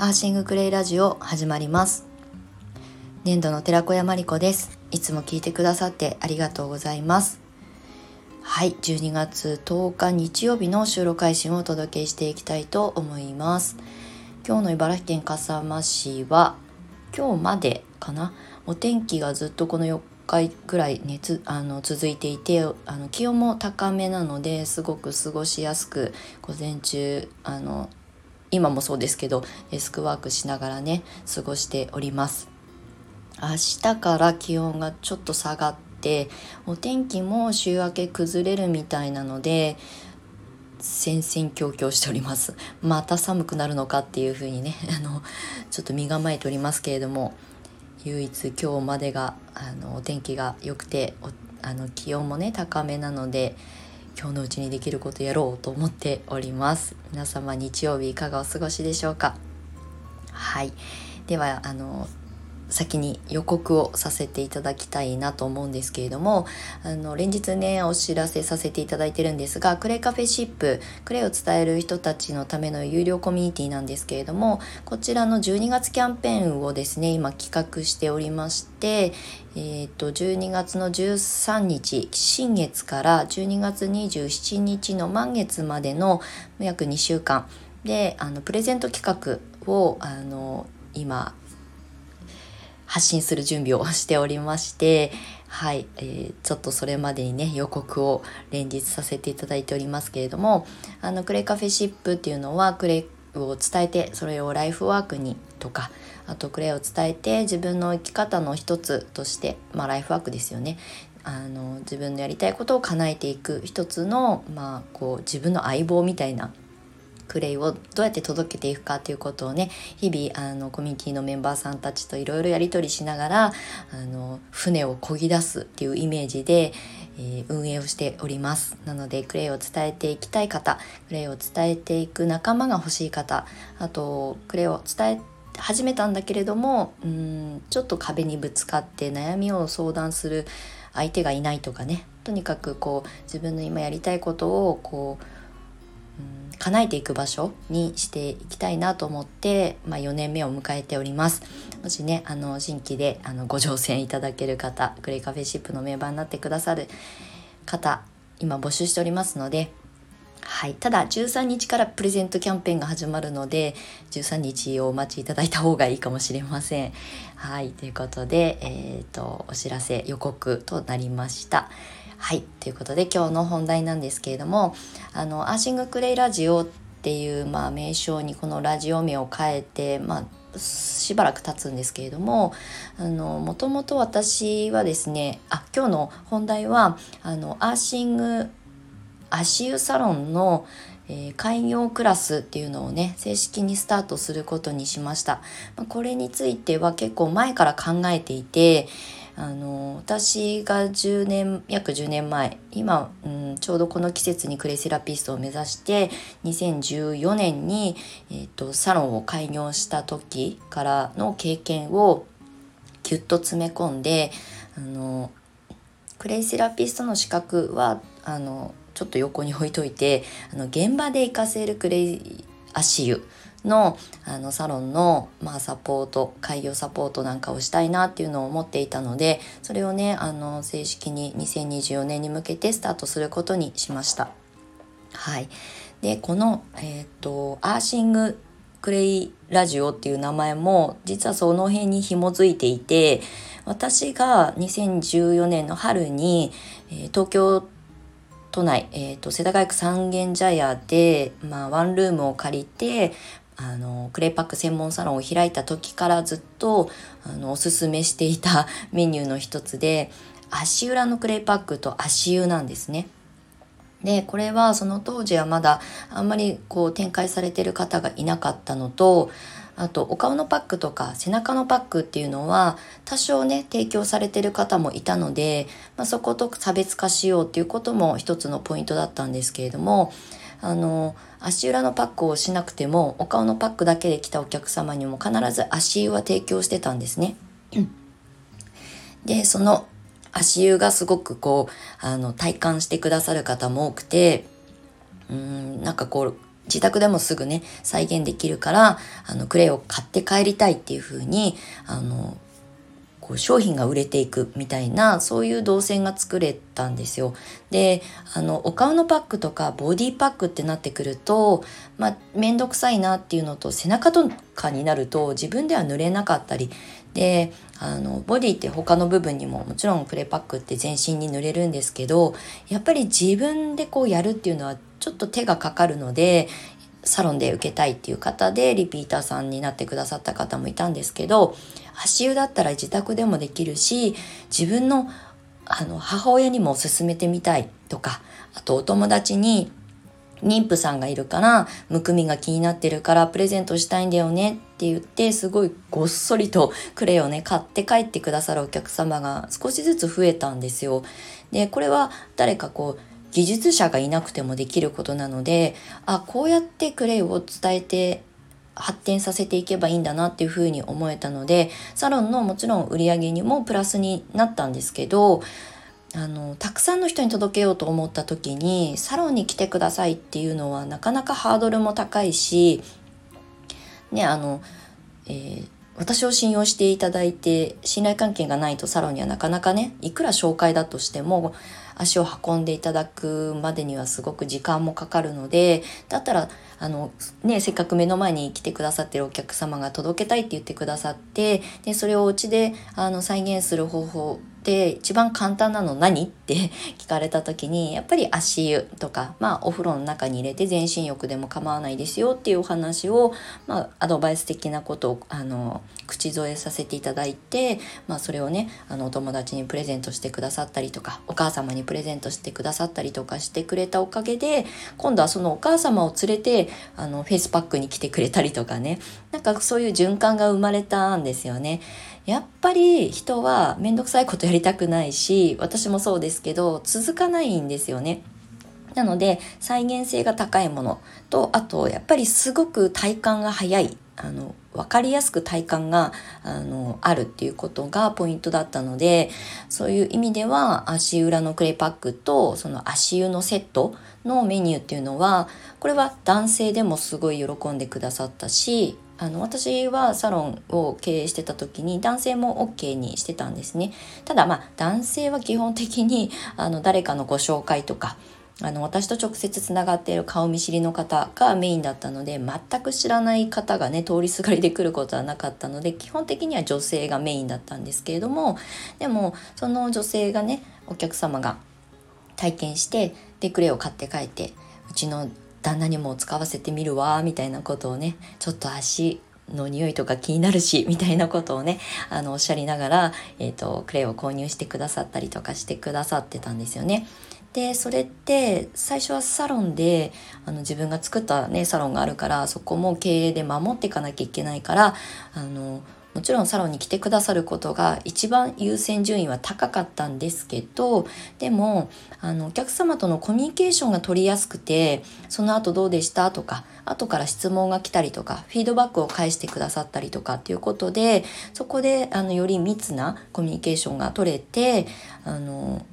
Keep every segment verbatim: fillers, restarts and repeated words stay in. アーシングクレイラジオ始まります。年度の寺子屋真理子です。いつも聞いてくださってありがとうございます。はい、じゅうにがつとおか日曜日の収録配信をお届けしていきたいと思います。今日の茨城県笠間市は今日までかな、お天気がずっとこのよっかぐらい、ね、つあの続いていて、あの気温も高めなのですごく過ごしやすく、午前中あの今もそうですけどデスクワークしながらね過ごしております。明日から気温がちょっと下がってお天気も週明け崩れるみたいなので戦々恐々しております。また寒くなるのかっていう風にねあのちょっと身構えておりますけれども、唯一今日までがあのお天気が良くてあの気温もね高めなので今日のうちにできることやろうと思っております。皆様日曜日いかがお過ごしでしょうか。はい、ではあの先に予告をさせていただきたいなと思うんですけれども、あの連日ねお知らせさせていただいてるんですが、クレイカフェシップ、クレイを伝える人たちのための有料コミュニティなんですけれども、こちらのじゅうにがつキャンペーンをですね今企画しておりまして、えー、とじゅうにがつのじゅうさんにち新月からじゅうにがつにじゅうしちにちの満月までの約にしゅうかんであのプレゼント企画をあの今発信する準備をしておりまして、はい、えー、ちょっとそれまでにね予告を連日させていただいておりますけれども、あのクレイカフェシップっていうのはクレイを伝えてそれをライフワークにとか、あとクレイを伝えて自分の生き方の一つとして、まあライフワークですよね。あの自分のやりたいことを叶えていく一つの、まあこう自分の相棒みたいな。クレイをどうやって届けていくかということをね日々あのコミュニティのメンバーさんたちといろいろやり取りしながらあの船を漕ぎ出すっていうイメージで、えー、運営をしております。なのでクレイを伝えていきたい方、クレイを伝えていく仲間が欲しい方、あとクレイを伝え始めたんだけれどもうーんちょっと壁にぶつかって悩みを相談する相手がいないとかね、とにかくこう自分の今やりたいことをこう叶えていく場所にしていきたいなと思って、まあ、よねんめを迎えております。もしねあの新規であのご乗船いただける方、クレイカフェシップのメンバーになってくださる方今募集しておりますので、はい、ただじゅうさんにちからプレゼントキャンペーンが始まるのでじゅうさんにちをお待ちいただいた方がいいかもしれません。はい、ということで、えーと、お知らせ予告となりました。はい、ということで今日の本題なんですけれども、あのアーシングクレイラジオっていう、まあ、名称にこのラジオ名を変えて、まあ、しばらく経つんですけれども、あのもともと私はですねあ今日の本題はあのアーシング足湯サロンの、えー、開業クラスっていうのをね正式にスタートすることにしました、まあ、これについては結構前から考えていて、あの私がじゅうねんやくじゅうねんまえ今、うん、ちょうどこの季節にクレイセラピストを目指してにせんじゅうよねんに、えーと、サロンを開業した時からの経験をぎゅっと詰め込んで、あのクレイセラピストの資格はあのちょっと横に置いといて、あの現場で活かせるクレイ足湯の、 あのサロンの、まあ、サポート開業サポートなんかをしたいなっていうのを思っていたので、それをねあの正式ににせんにじゅうよねんに向けてスタートすることにしました。はい、でこの、えー、とアーシングクレイラジオっていう名前も実はその辺に紐づいていて、私がにせんじゅうよねんの春に、えー、東京都内、えー、と世田谷区三軒茶屋で、まあ、ワンルームを借りてあのクレイパック専門サロンを開いた時からずっとあのおすすめしていたメニューの一つで足裏のクレイパックと足湯なんですね。でこれはその当時はまだあんまりこう展開されてる方がいなかったのと、あとお顔のパックとか背中のパックっていうのは多少ね提供されてる方もいたので、まあ、そこと差別化しようっていうことも一つのポイントだったんですけれども、あの足裏のパックをしなくてもお顔のパックだけで来たお客様にも必ず足湯は提供してたんですね。でその足湯がすごくこうあの体感してくださる方も多くて、うーんなんかこう自宅でもすぐね再現できるから、あのクレイを買って帰りたいっていう風にあのこう商品が売れていくみたいな、そういう動線が作れたんですよ。で、あのお顔のパックとかボディパックってなってくると、まあ、めんどくさいなっていうのと、背中とかになると自分では塗れなかったりで、あのボディって他の部分にももちろんクレイパックって全身に塗れるんですけど、やっぱり自分でこうやるっていうのはちょっと手がかかるので、サロンで受けたいっていう方でリピーターさんになってくださった方もいたんですけど、足湯だったら自宅でもできるし、自分のあの母親にも勧めてみたいとか、あとお友達に妊婦さんがいるからむくみが気になってるからプレゼントしたいんだよねって言って、すごいごっそりとクレイをね買って帰ってくださるお客様が少しずつ増えたんですよ。で、これは誰かこう技術者がいなくてもできることなので、あ、こうやってクレイを伝えて発展させていけばいいんだなっていうふうに思えたので、サロンのもちろん売り上げにもプラスになったんですけど、あのたくさんの人に届けようと思った時にサロンに来てくださいっていうのはなかなかハードルも高いし、ね、あの、えー私を信用していただいて、信頼関係がないとサロンにはなかなかね、いくら紹介だとしても足を運んでいただくまでにはすごく時間もかかるので、だったらあのね、せっかく目の前に来てくださってるお客様が届けたいって言ってくださって、でそれをお家であの再現する方法で一番簡単なの何って聞かれた時に、やっぱり足湯とか、まあ、お風呂の中に入れて全身浴でも構わないですよっていうお話を、まあ、アドバイス的なことをあの口添えさせていただいて、まあ、それをねあのお友達にプレゼントしてくださったりとか、お母様にプレゼントしてくださったりとかしてくれたおかげで、今度はそのお母様を連れてあのフェイスパックに来てくれたりとかね、なんかそういう循環が生まれたんですよね。やっぱり人はめんどくさいことやりたくないし、私もそうですけど続かないんですよね。なので再現性が高いものと、あとやっぱりすごく体感が早い、あの分かりやすく体感があのあるっていうことがポイントだったので、そういう意味では足裏のクレイパックとその足湯のセットのメニューっていうのは、これは男性でもすごい喜んでくださったし、あの私はサロンを経営してた時に男性も OK にしてたんですね。ただまあ男性は基本的にあの誰かのご紹介とか、あの私と直接つながっている顔見知りの方がメインだったので、全く知らない方がね通りすがりで来ることはなかったので、基本的には女性がメインだったんですけれども、でもその女性がね、お客様が体験してでクレイを買って帰って、うちの旦那にも使わせてみるわみたいなことをね、ちょっと足の匂いとか気になるしみたいなことをねあのおっしゃりながら、えーと、クレイを購入してくださったりとかしてくださってたんですよね。でそれって最初はサロンであの自分が作った、ね、サロンがあるから、そこも経営で守っていかなきゃいけないから、あのもちろんサロンに来てくださることが一番優先順位は高かったんですけど、でもあのお客様とのコミュニケーションが取りやすくて、その後どうでしたとか、後から質問が来たりとか、フィードバックを返してくださったりとかっていうことで、そこであのより密なコミュニケーションが取れて、あの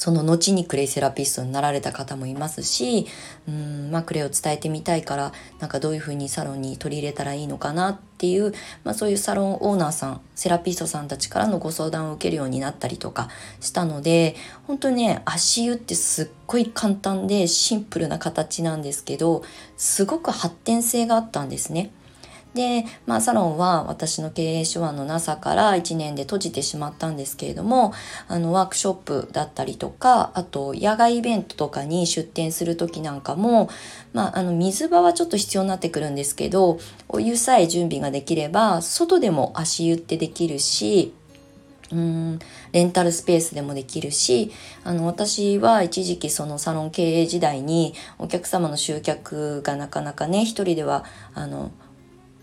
その後にクレイセラピストになられた方もいますし、うーん、まあ、クレイを伝えてみたいから、なんかどういうふうにサロンに取り入れたらいいのかなっていう、まあ、そういうサロンオーナーさん、セラピストさんたちからのご相談を受けるようになったりとかしたので、本当にね、足湯ってすっごい簡単でシンプルな形なんですけど、すごく発展性があったんですね。で、まあ、サロンは私の経営手腕のなさからいちねんで閉じてしまったんですけれども、あのワークショップだったりとか、あと野外イベントとかに出店する時なんかも、まあ、あの水場はちょっと必要になってくるんですけど、お湯さえ準備ができれば外でも足湯ってできるし、うーんレンタルスペースでもできるし、あの私は一時期そのサロン経営時代にお客様の集客がなかなかね一人ではあの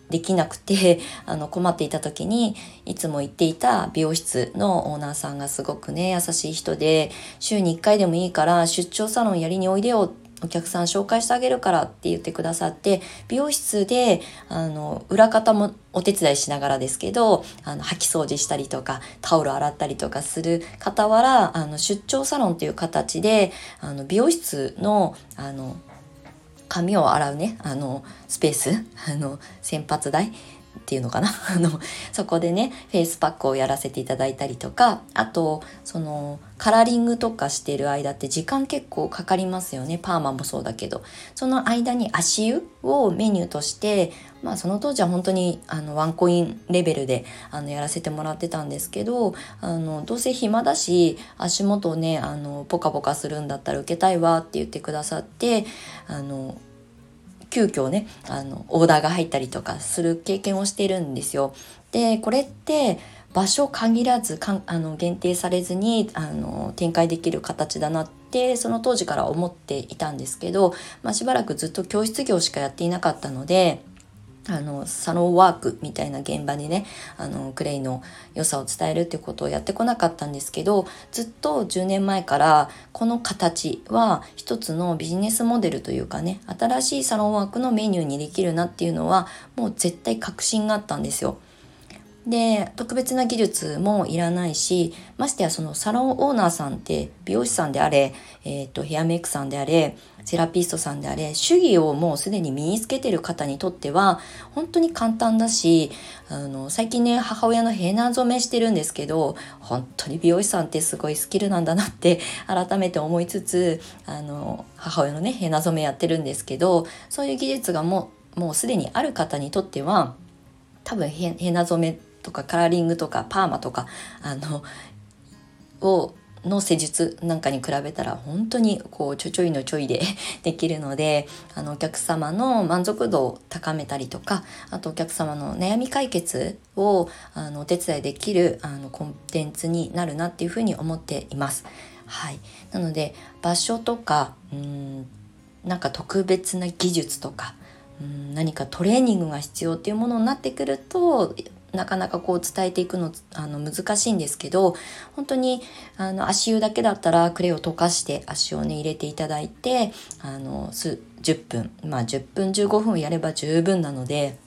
できなくて、あの困っていた時にいつも行っていた美容室のオーナーさんがすごくね優しい人で、週にいっかいでもいいから出張サロンやりにおいでよ、お客さん紹介してあげるからって言ってくださって、美容室であの裏方もお手伝いしながらですけど、あの掃き掃除したりとかタオル洗ったりとかする傍ら、あの出張サロンという形であの美容室のあの髪を洗うね、あのスペース、あの洗髪台っていうのかなあのそこでねフェイスパックをやらせていただいたりとか、あとそのカラーリングとかしてる間って時間結構かかりますよね。パーマもそうだけど、その間に足湯をメニューとして、まあ、その当時は本当にあのワンコインレベルであのやらせてもらってたんですけど、あのどうせ暇だし足元をねあのポカポカするんだったら受けたいわって言ってくださって、あの急遽ねあのオーダーが入ったりとかする経験をしているんですよ。でこれって場所限らずかんあの限定されずにあの展開できる形だなってその当時から思っていたんですけど、まあ、しばらくずっと教室業しかやっていなかったので、あのサロンワークみたいな現場にねあのクレイの良さを伝えるっていうことをやってこなかったんですけど、ずっとじゅうねんまえからこの形は一つのビジネスモデルというかね、新しいサロンワークのメニューにできるなっていうのはもう絶対確信があったんですよ。で特別な技術もいらないし、ましてやそのサロンオーナーさんって美容師さんであれ、えーと、ヘアメイクさんであれ、セラピストさんであれ、手技をもうすでに身につけてる方にとっては本当に簡単だし、あの最近ね母親のヘナ染めしてるんですけど、本当に美容師さんってすごいスキルなんだなって改めて思いつつ、あの母親のねヘナ染めやってるんですけど、そういう技術がもう、もうすでにある方にとっては多分ヘナ染めとかカラーリングとかパーマとかあのをの施術なんかに比べたら本当にこうちょちょいのちょいでできるので、あのお客様の満足度を高めたりとか、あとお客様の悩み解決をあのお手伝いできるあのコンテンツになるなっていうふうに思っています。はい、なので場所とかうーんなんか特別な技術とかうーん何かトレーニングが必要っていうものになってくるとなかなかこう伝えていくの、あの難しいんですけど、本当にあの足湯だけだったらクレイを溶かして足をね入れていただいて、あのじゅっぷん、まあじゅっぷんじゅうごふんやれば十分なので、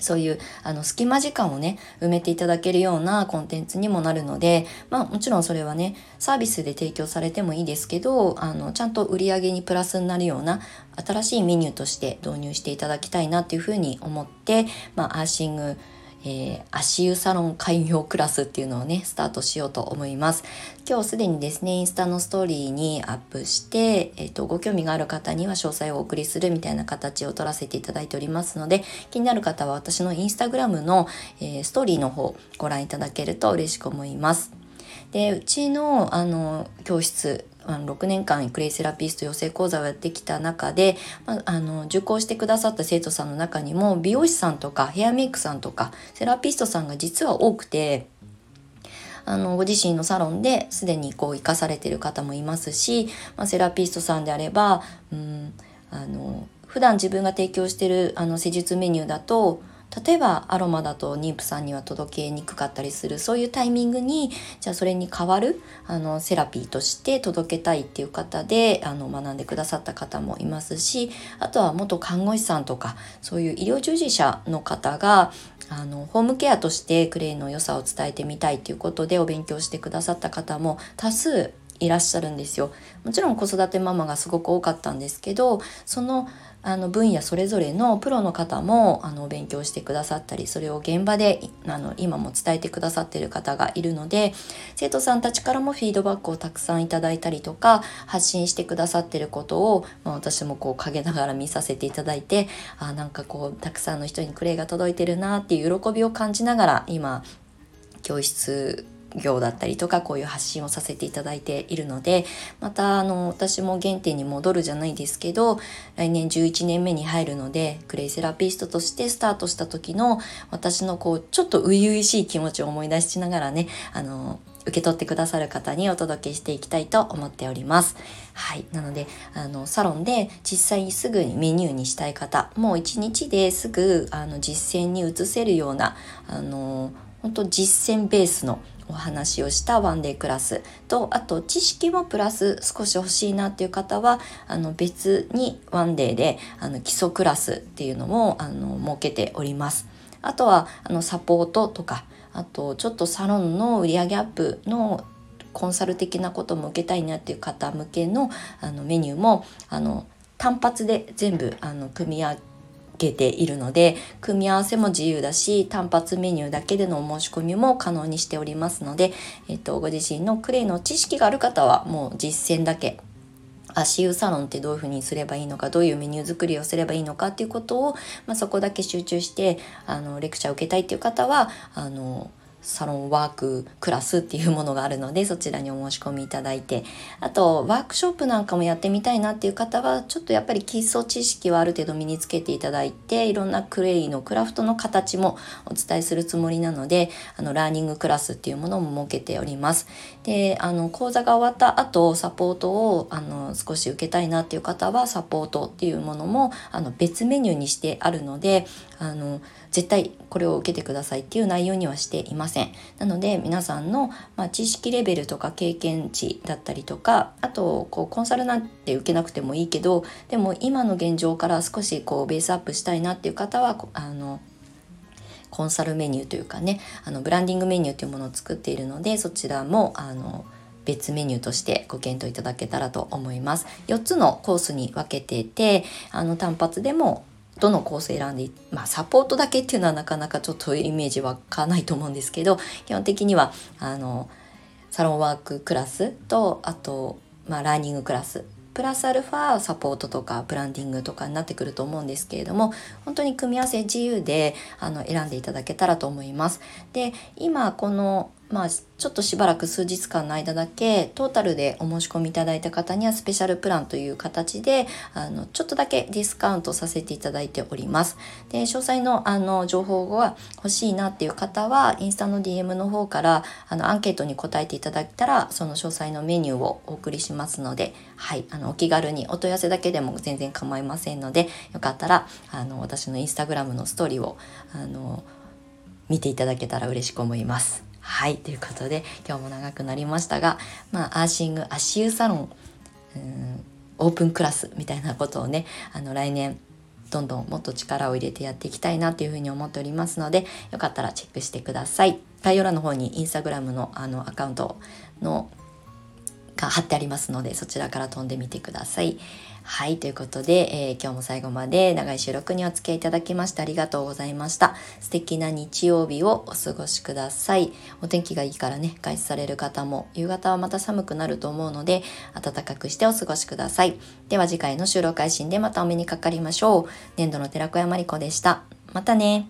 そういうあの隙間時間をね埋めていただけるようなコンテンツにもなるので、まあもちろんそれはねサービスで提供されてもいいですけど、あのちゃんと売り上げにプラスになるような新しいメニューとして導入していただきたいなというふうに思って、まあ、アーシングえー、足湯サロン開業クラスっていうのをねスタートしようと思います。今日すでにですねインスタのストーリーにアップして、えーと、ご興味がある方には詳細をお送りするみたいな形を取らせていただいておりますので、気になる方は私のインスタグラムの、えー、ストーリーの方ご覧いただけると嬉しく思います。でうちの、あの教室ろくねんかんクレイセラピスト養成講座をやってきた中で、まあ、あの受講してくださった生徒さんの中にも美容師さんとかヘアメイクさんとかセラピストさんが実は多くて、あのご自身のサロンですでにこう活かされている方もいますし、まあ、セラピストさんであればうんあの普段自分が提供しているあの施術メニューだと、例えばアロマだと妊婦さんには届けにくかったりする、そういうタイミングにじゃあそれに代わるあのセラピーとして届けたいっていう方であの学んでくださった方もいますし、あとは元看護師さんとかそういう医療従事者の方があのホームケアとしてクレイの良さを伝えてみたいということでお勉強してくださった方も多数いらっしゃるんですよ。もちろん子育てママがすごく多かったんですけど、そのあの分野それぞれのプロの方もあの勉強してくださったり、それを現場であの今も伝えてくださっている方がいるので、生徒さんたちからもフィードバックをたくさんいただいたりとか、発信してくださっていることを、まあ、私もこう陰ながら見させていただいて、あなんかこうたくさんの人にクレイが届いてるなっていう喜びを感じながら、今教室業だったりとかこういう発信をさせていただいているので、またあの私も原点に戻るじゃないですけど、来年じゅういちねんめに入るのでクレイセラピストとしてスタートした時の私のこうちょっと初々しい気持ちを思い出しながらね、あの受け取ってくださる方にお届けしていきたいと思っております。はい、なのであのサロンで実際にすぐにメニューにしたい方、もう一日ですぐあの実践に移せるようなあの本当実践ベースのお話をしたワンデークラスと、あと知識もプラス少し欲しいなっていう方はあの別にワンデーであの基礎クラスっていうのもあの設けております。あとはあのサポートとか、あとちょっとサロンの売上アップのコンサル的なことも受けたいなっていう方向けのあのメニューもあの単発で全部あの組み上げているので、組み合わせも自由だし、単発メニューだけでのお申し込みも可能にしておりますので、えっと、ご自身のクレイの知識がある方はもう実践だけ、足湯サロンってどういう風にすればいいのか、どういうメニュー作りをすればいいのかっていうことを、まあ、そこだけ集中してあのレクチャーを受けたいっていう方はあのサロンワーククラスっていうものがあるので、そちらにお申し込みいただいて、あとワークショップなんかもやってみたいなっていう方は、ちょっとやっぱり基礎知識はある程度身につけていただいて、いろんなクレイのクラフトの形もお伝えするつもりなので、あのラーニングクラスっていうものも設けております。で、あの講座が終わった後、サポートをあの少し受けたいなっていう方はサポートっていうものもあの別メニューにしてあるので、あの絶対これを受けてくださいっていう内容にはしていません。なので皆さんの、まあ、知識レベルとか経験値だったりとか、あとこうコンサルなんて受けなくてもいいけど、でも今の現状から少しこうベースアップしたいなっていう方は、あのコンサルメニューというかね、あのブランディングメニューというものを作っているので、そちらもあの別メニューとしてご検討いただけたらと思います。よっつのコースに分けていて、あの単発でもどのコース選んで、まあ、サポートだけっていうのはなかなかちょっとイメージ湧かないと思うんですけど、基本的にはあのサロンワーククラスと、あと、まあ、ラーニングクラスプラスアルファサポートとかブランディングとかになってくると思うんですけれども、本当に組み合わせ自由であの選んでいただけたらと思います。で、今このまあ、ちょっとしばらく数日間の間だけトータルでお申し込みいただいた方にはスペシャルプランという形であのちょっとだけディスカウントさせていただいております。で、詳細 の, あの情報が欲しいなっていう方はインスタの ディーエム の方からあのアンケートに答えていただいたら、その詳細のメニューをお送りしますので、はい、あのお気軽にお問い合わせだけでも全然構いませんので、よかったらあの私のインスタグラムのストーリーをあの見ていただけたら嬉しく思います。はい、ということで今日も長くなりましたが、まあ、アーシング足湯サロン、うーんオープンクラスみたいなことをね、あの来年どんどんもっと力を入れてやっていきたいなというふうに思っておりますので、よかったらチェックしてください。概要欄の方にインスタグラムのあのアカウントのが貼ってありますので、そちらから飛んでみてください。はい、ということで、えー、今日も最後まで長い収録にお付き合いいただきましてありがとうございました。素敵な日曜日をお過ごしください。お天気がいいからね、外出される方も夕方はまた寒くなると思うので、暖かくしてお過ごしください。では次回の収録配信でまたお目にかかりましょう。年度の寺子屋まりこでした。またね。